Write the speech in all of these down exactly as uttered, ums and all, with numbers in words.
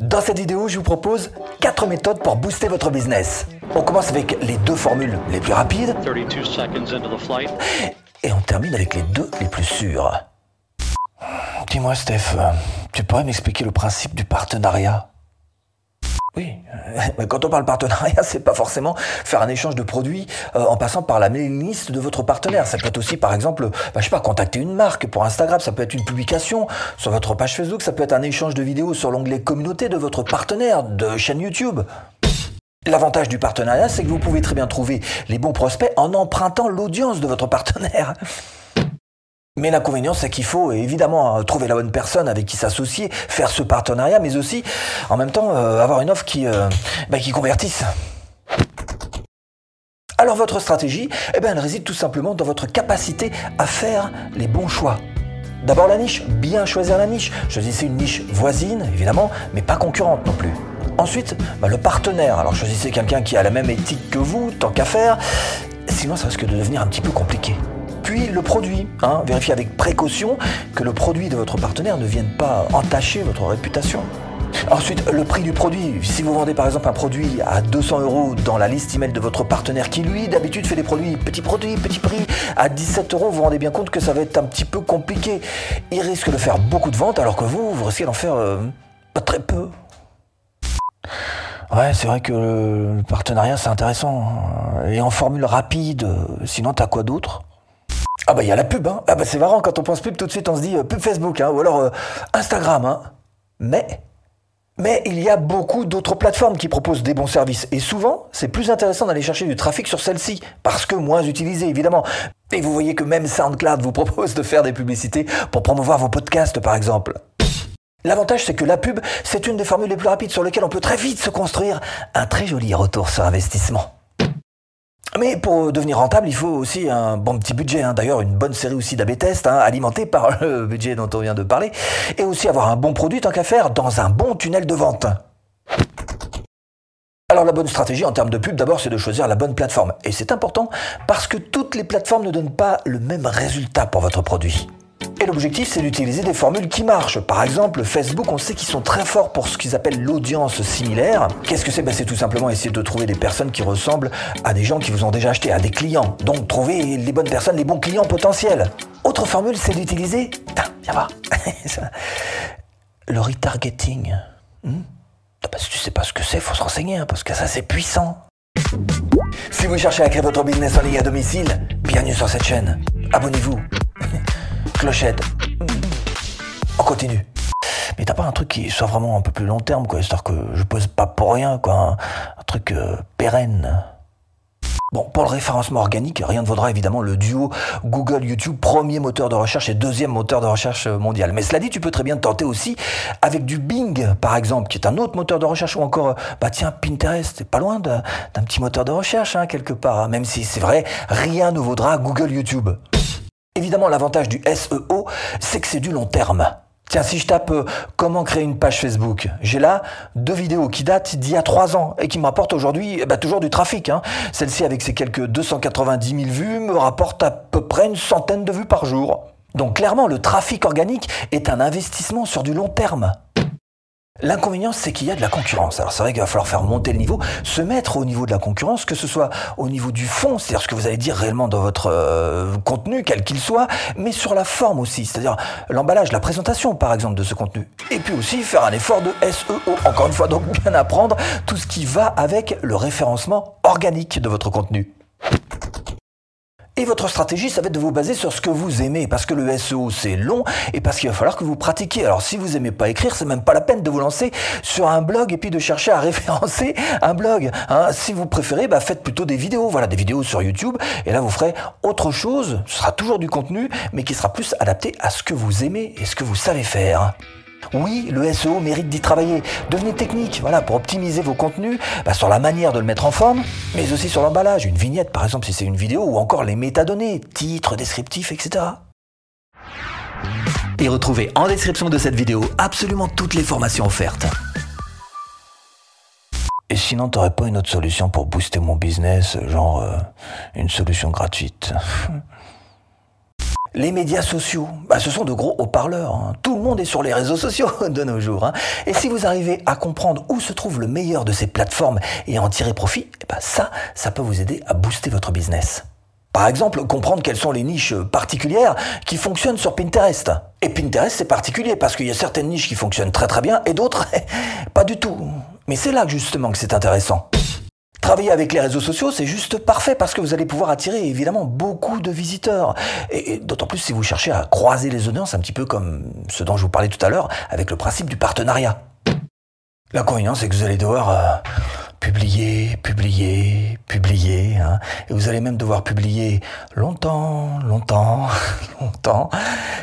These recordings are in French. Dans cette vidéo, je vous propose quatre méthodes pour booster votre business. On commence avec les deux formules les plus rapides et on termine avec les deux les plus sûres. Dis-moi Steph, tu pourrais m'expliquer le principe du partenariat? Oui, mais quand on parle partenariat, c'est pas forcément faire un échange de produits en passant par la mailing list de votre partenaire. Ça peut être aussi, par exemple, bah, je sais pas, contacter une marque pour Instagram, ça peut être une publication sur votre page Facebook, ça peut être un échange de vidéos sur l'onglet communauté de votre partenaire de chaîne YouTube. L'avantage du partenariat, c'est que vous pouvez très bien trouver les bons prospects en empruntant l'audience de votre partenaire. Mais l'inconvénient, c'est qu'il faut évidemment trouver la bonne personne avec qui s'associer, faire ce partenariat, mais aussi, en même temps, euh, avoir une offre qui, euh, bah, qui convertisse. Alors votre stratégie, eh ben, elle réside tout simplement dans votre capacité à faire les bons choix. D'abord la niche, bien choisir la niche. Choisissez une niche voisine, évidemment, mais pas concurrente non plus. Ensuite, bah, le partenaire. Alors choisissez quelqu'un qui a la même éthique que vous, tant qu'à faire, sinon ça risque de devenir un petit peu compliqué. Puis le produit, hein, vérifiez avec précaution que le produit de votre partenaire ne vienne pas entacher votre réputation. Ensuite, le prix du produit. Si vous vendez par exemple un produit à deux cents euros dans la liste email de votre partenaire qui lui d'habitude fait des produits, petits produits, petits prix, à dix-sept euros, vous vous rendez bien compte que ça va être un petit peu compliqué. Il risque de faire beaucoup de ventes alors que vous, vous risquez d'en faire euh, pas très peu. Ouais, c'est vrai que le partenariat c'est intéressant. Et en formule rapide, sinon t'as quoi d'autre ? Ah bah il y a la pub, hein. Ah bah c'est marrant, quand on pense pub, tout de suite on se dit euh, pub Facebook, hein, ou alors euh, Instagram. Hein. Mais, mais il y a beaucoup d'autres plateformes qui proposent des bons services. Et souvent, c'est plus intéressant d'aller chercher du trafic sur celle-ci, parce que moins utilisée évidemment. Et vous voyez que même SoundCloud vous propose de faire des publicités pour promouvoir vos podcasts par exemple. L'avantage, c'est que la pub, c'est une des formules les plus rapides sur lesquelles on peut très vite se construire un très joli retour sur investissement. Mais pour devenir rentable, il faut aussi un bon petit budget. Hein. D'ailleurs, une bonne série aussi d'A B tests, hein, alimentée par le budget dont on vient de parler. Et aussi avoir un bon produit, tant qu'à faire, dans un bon tunnel de vente. Alors la bonne stratégie en termes de pub, d'abord, c'est de choisir la bonne plateforme. Et c'est important parce que toutes les plateformes ne donnent pas le même résultat pour votre produit. Et l'objectif, c'est d'utiliser des formules qui marchent. Par exemple, Facebook, on sait qu'ils sont très forts pour ce qu'ils appellent l'audience similaire. Qu'est-ce que c'est ? Ben, c'est tout simplement essayer de trouver des personnes qui ressemblent à des gens qui vous ont déjà acheté, à des clients. Donc, trouver les bonnes personnes, les bons clients potentiels. Autre formule, c'est d'utiliser... Putain, viens voir. Le retargeting. Hmm ah ben, si tu sais pas ce que c'est, faut se renseigner, hein, parce que ça, c'est puissant. Si vous cherchez à créer votre business en ligne à domicile, bienvenue sur cette chaîne. Abonnez-vous. Clochette. On continue. Mais t'as pas un truc qui soit vraiment un peu plus long terme, quoi, histoire que je pose pas pour rien, quoi. Un, un truc euh, pérenne. Bon, pour le référencement organique, rien ne vaudra évidemment le duo Google-YouTube, premier moteur de recherche et deuxième moteur de recherche mondial. Mais cela dit, tu peux très bien te tenter aussi avec du Bing, par exemple, qui est un autre moteur de recherche, ou encore, bah tiens, Pinterest, c'est pas loin d'un, d'un petit moteur de recherche, hein, quelque part, hein, même si c'est vrai, rien ne vaudra Google-YouTube. Évidemment, l'avantage du S E O, c'est que c'est du long terme. Tiens, si je tape euh, « Comment créer une page Facebook », j'ai là deux vidéos qui datent d'il y a trois ans et qui me rapportent aujourd'hui eh ben, toujours du trafic. Hein. Celle-ci, avec ses quelques deux cent quatre-vingt-dix mille vues, me rapporte à peu près une centaine de vues par jour. Donc clairement, le trafic organique est un investissement sur du long terme. L'inconvénient, c'est qu'il y a de la concurrence. Alors c'est vrai qu'il va falloir faire monter le niveau, se mettre au niveau de la concurrence, que ce soit au niveau du fond, c'est-à-dire ce que vous allez dire réellement dans votre euh, contenu, quel qu'il soit, mais sur la forme aussi, c'est-à-dire l'emballage, la présentation par exemple de ce contenu. Et puis aussi faire un effort de S E O, encore une fois, donc bien apprendre tout ce qui va avec le référencement organique de votre contenu. Et votre stratégie, ça va être de vous baser sur ce que vous aimez, parce que le S E O c'est long et parce qu'il va falloir que vous pratiquiez. Alors si vous aimez pas écrire, c'est même pas la peine de vous lancer sur un blog et puis de chercher à référencer un blog. Hein, si vous préférez, bah, faites plutôt des vidéos, voilà, des vidéos sur YouTube, et là vous ferez autre chose, ce sera toujours du contenu, mais qui sera plus adapté à ce que vous aimez et ce que vous savez faire. Oui, le S E O mérite d'y travailler. Devenez technique, voilà, pour optimiser vos contenus, bah, sur la manière de le mettre en forme, mais aussi sur l'emballage, une vignette par exemple si c'est une vidéo, ou encore les métadonnées, titres, descriptifs, et cetera. Et retrouvez en description de cette vidéo absolument toutes les formations offertes. Et sinon, t'aurais pas une autre solution pour booster mon business, genre euh, une solution gratuite? Les médias sociaux, bah ce sont de gros haut-parleurs. Hein. Tout le monde est sur les réseaux sociaux de nos jours. Hein. Et si vous arrivez à comprendre où se trouve le meilleur de ces plateformes et à en tirer profit, et bah ça, ça peut vous aider à booster votre business. Par exemple, comprendre quelles sont les niches particulières qui fonctionnent sur Pinterest. Et Pinterest, c'est particulier parce qu'il y a certaines niches qui fonctionnent très très bien et d'autres, pas du tout. Mais c'est là justement que c'est intéressant. Travailler avec les réseaux sociaux, c'est juste parfait parce que vous allez pouvoir attirer évidemment beaucoup de visiteurs. Et d'autant plus si vous cherchez à croiser les audiences, un petit peu comme ce dont je vous parlais tout à l'heure avec le principe du partenariat. L'inconvénient, c'est que vous allez devoir euh, publier, publier, publier. Hein, et vous allez même devoir publier longtemps, longtemps, longtemps.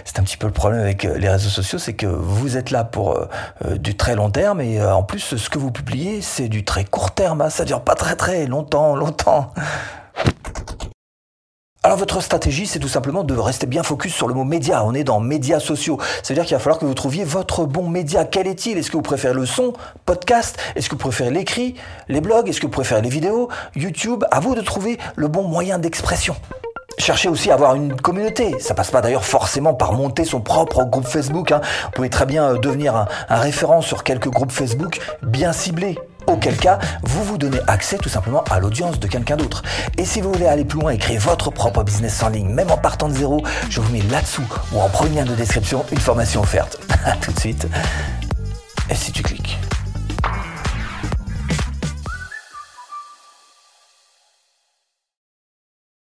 C'est un petit peu le problème avec les réseaux sociaux, c'est que vous êtes là pour euh, du très long terme et euh, en plus, ce que vous publiez, c'est du très court terme. Hein, ça dure pas très très longtemps, longtemps. Alors votre stratégie, c'est tout simplement de rester bien focus sur le mot média. On est dans médias sociaux. Ça veut dire qu'il va falloir que vous trouviez votre bon média. Quel est-il ? Est-ce que vous préférez le son, podcast ? Est-ce que vous préférez l'écrit, les blogs ? Est-ce que vous préférez les vidéos, YouTube ? À vous de trouver le bon moyen d'expression. Cherchez aussi à avoir une communauté. Ça passe pas d'ailleurs forcément par monter son propre groupe Facebook. Hein. Vous pouvez très bien devenir un, un référent sur quelques groupes Facebook bien ciblés. Auquel cas, vous vous donnez accès tout simplement à l'audience de quelqu'un d'autre. Et si vous voulez aller plus loin et créer votre propre business en ligne, même en partant de zéro, je vous mets là-dessous ou en premier lien de description une formation offerte. À tout de suite. Et si tu cliques.